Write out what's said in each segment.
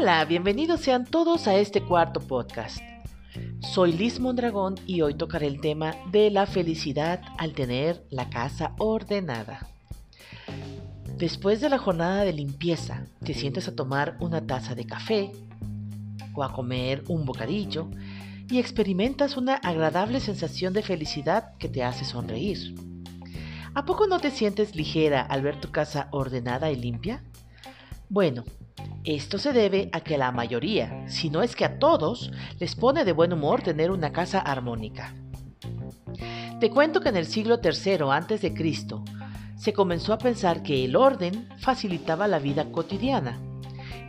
Hola, bienvenidos sean todos a este cuarto podcast. Soy Liz Mondragón y hoy tocaré el tema de la felicidad al tener la casa ordenada. Después de la jornada de limpieza, te sientas a tomar una taza de café o a comer un bocadillo y experimentas una agradable sensación de felicidad que te hace sonreír. ¿A poco no te sientes ligera al ver tu casa ordenada y limpia? Bueno, esto se debe a que la mayoría, si no es que a todos, les pone de buen humor tener una casa armónica. Te cuento que en el siglo III a.C. se comenzó a pensar que el orden facilitaba la vida cotidiana,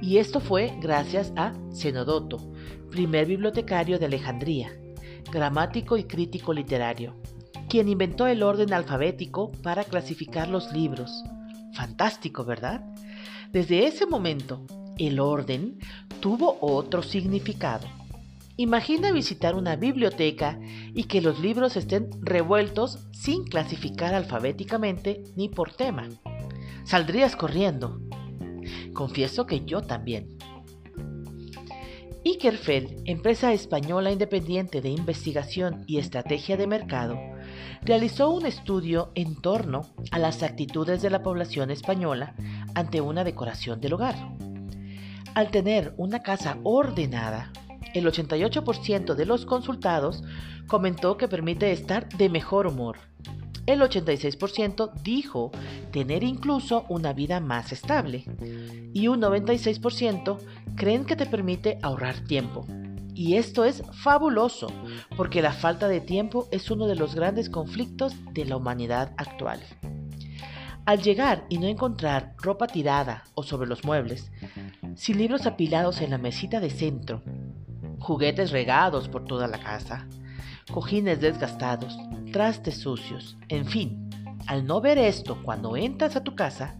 y esto fue gracias a Zenodoto, primer bibliotecario de Alejandría, gramático y crítico literario, quien inventó el orden alfabético para clasificar los libros. Fantástico, ¿verdad? Desde ese momento, el orden tuvo otro significado. Imagina visitar una biblioteca y que los libros estén revueltos sin clasificar alfabéticamente ni por tema. Saldrías corriendo. Confieso que yo también. Ikerfeld, empresa española independiente de investigación y estrategia de mercado, realizó un estudio en torno a las actitudes de la población española ante una decoración del hogar. Al tener una casa ordenada, el 88% de los consultados comentó que permite estar de mejor humor. El 86% dijo tener incluso una vida más estable. Y un 96% creen que te permite ahorrar tiempo. Y esto es fabuloso, porque la falta de tiempo es uno de los grandes conflictos de la humanidad actual. Al llegar y no encontrar ropa tirada o sobre los muebles, sin libros apilados en la mesita de centro, juguetes regados por toda la casa, cojines desgastados, trastes sucios, en fin, al no ver esto cuando entras a tu casa,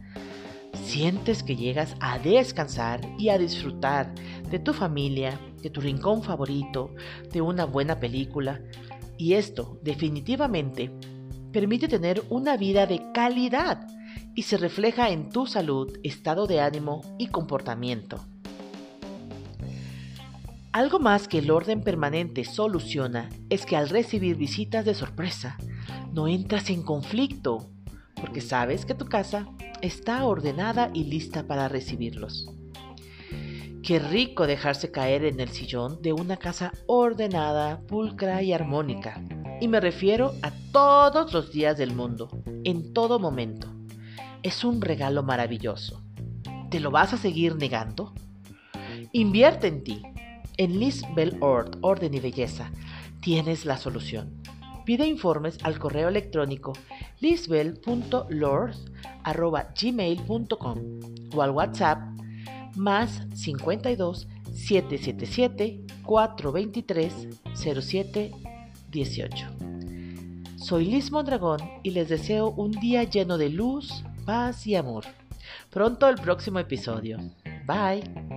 sientes que llegas a descansar y a disfrutar de tu familia, de tu rincón favorito, de una buena película, y esto definitivamente permite tener una vida de calidad y se refleja en tu salud, estado de ánimo y comportamiento. Algo más que el orden permanente soluciona es que al recibir visitas de sorpresa, no entras en conflicto, porque sabes que tu casa está ordenada y lista para recibirlos. Qué rico dejarse caer en el sillón de una casa ordenada, pulcra y armónica. Y me refiero a todos los días del mundo, en todo momento. Es un regalo maravilloso. ¿Te lo vas a seguir negando? Invierte en ti. En Lisbel Lord, Orden y Belleza, tienes la solución. Pide informes al correo electrónico lisbel.lord@gmail.com o al WhatsApp más 52 777 423 0718. Soy Liz Mondragón y les deseo un día lleno de luz, paz y amor. Pronto el próximo episodio. Bye.